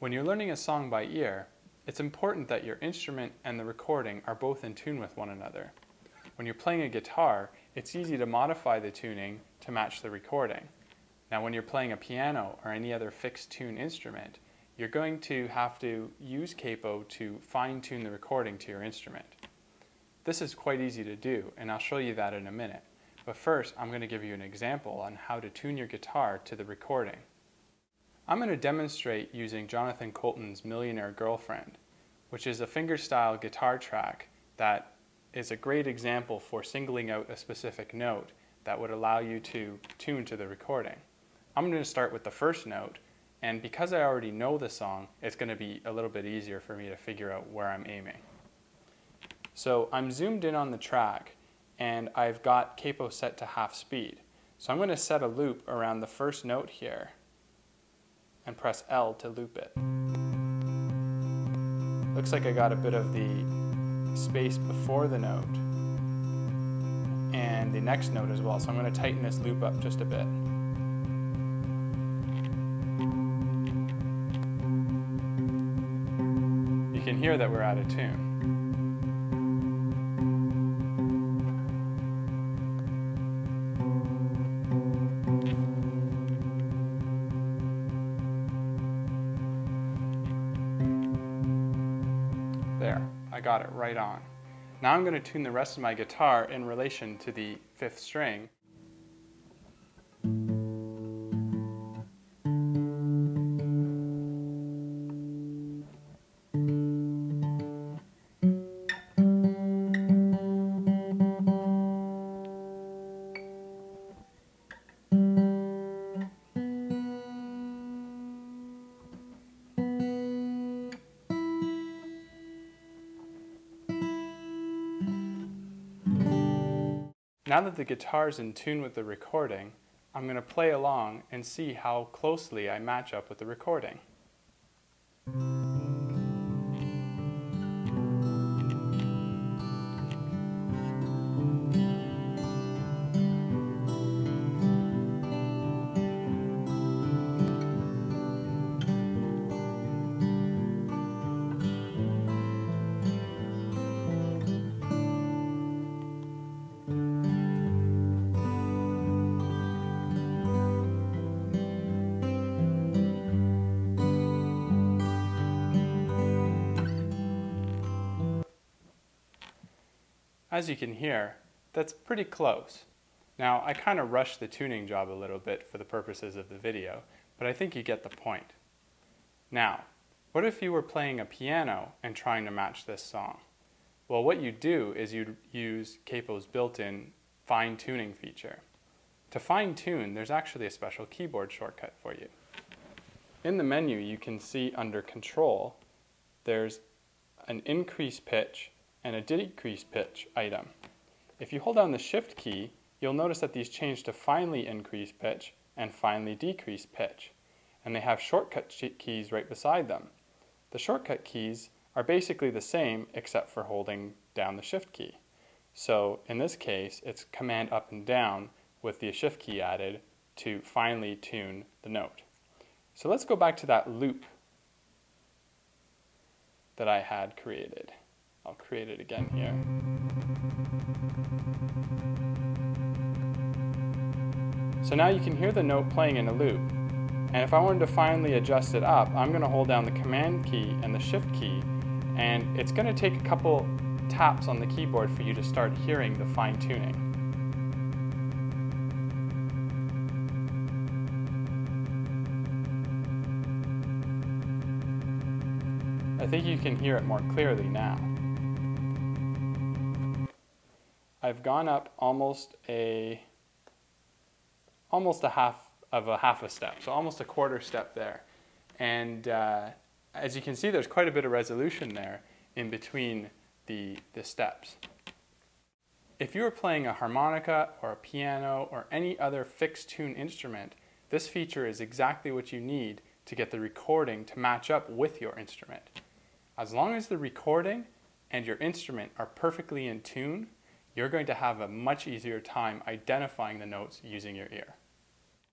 When you're learning a song by ear, it's important that your instrument and the recording are both in tune with one another. When you're playing a guitar, it's easy to modify the tuning to match the recording. Now, when you're playing a piano or any other fixed tune instrument, you're going to have to use capo to fine-tune the recording to your instrument. This is quite easy to do, and I'll show you that in a minute. But first, I'm going to give you an example on how to tune your guitar to the recording. I'm going to demonstrate using Jonathan Coulton's Millionaire Girlfriend, which is a fingerstyle guitar track that is a great example for singling out a specific note that would allow you to tune to the recording. I'm going to start with the first note, and because I already know the song, it's going to be a little bit easier for me to figure out where I'm aiming. So I'm zoomed in on the track, and I've got capo set to half speed. So I'm going to set a loop around the first note here, and press L to loop it. Looks like I got a bit of the space before the note and the next note as well, so I'm going to tighten this loop up just a bit. You can hear that we're out of tune. There, I got it right on. Now I'm going to tune the rest of my guitar in relation to the fifth string. Now that the guitar's in tune with the recording, I'm going to play along and see how closely I match up with the recording. As you can hear, that's pretty close. Now, I kind of rushed the tuning job a little bit for the purposes of the video, but I think you get the point. Now, what if you were playing a piano and trying to match this song? Well, what you'd do is you'd use Capo's built-in fine-tuning feature. To fine-tune, there's actually a special keyboard shortcut for you. In the menu, you can see under Control, there's an increase pitch and a decrease pitch item. If you hold down the Shift key, you'll notice that these change to finely increased pitch and finely decreased pitch, and they have shortcut keys right beside them. The shortcut keys are basically the same except for holding down the Shift key. So in this case, it's Command up and down with the Shift key added to finely tune the note. So let's go back to that loop that I had created. I'll create it again here. So now you can hear the note playing in a loop. And if I wanted to finally adjust it up, I'm going to hold down the Command key and the Shift key, and it's going to take a couple taps on the keyboard for you to start hearing the fine tuning. I think you can hear it more clearly now. I've gone up almost a half a step, so almost a quarter step there. And as you can see, there's quite a bit of resolution there in between the steps. If you were playing a harmonica or a piano or any other fixed tune instrument, this feature is exactly what you need to get the recording to match up with your instrument. As long as the recording and your instrument are perfectly in tune, you're going to have a much easier time identifying the notes using your ear.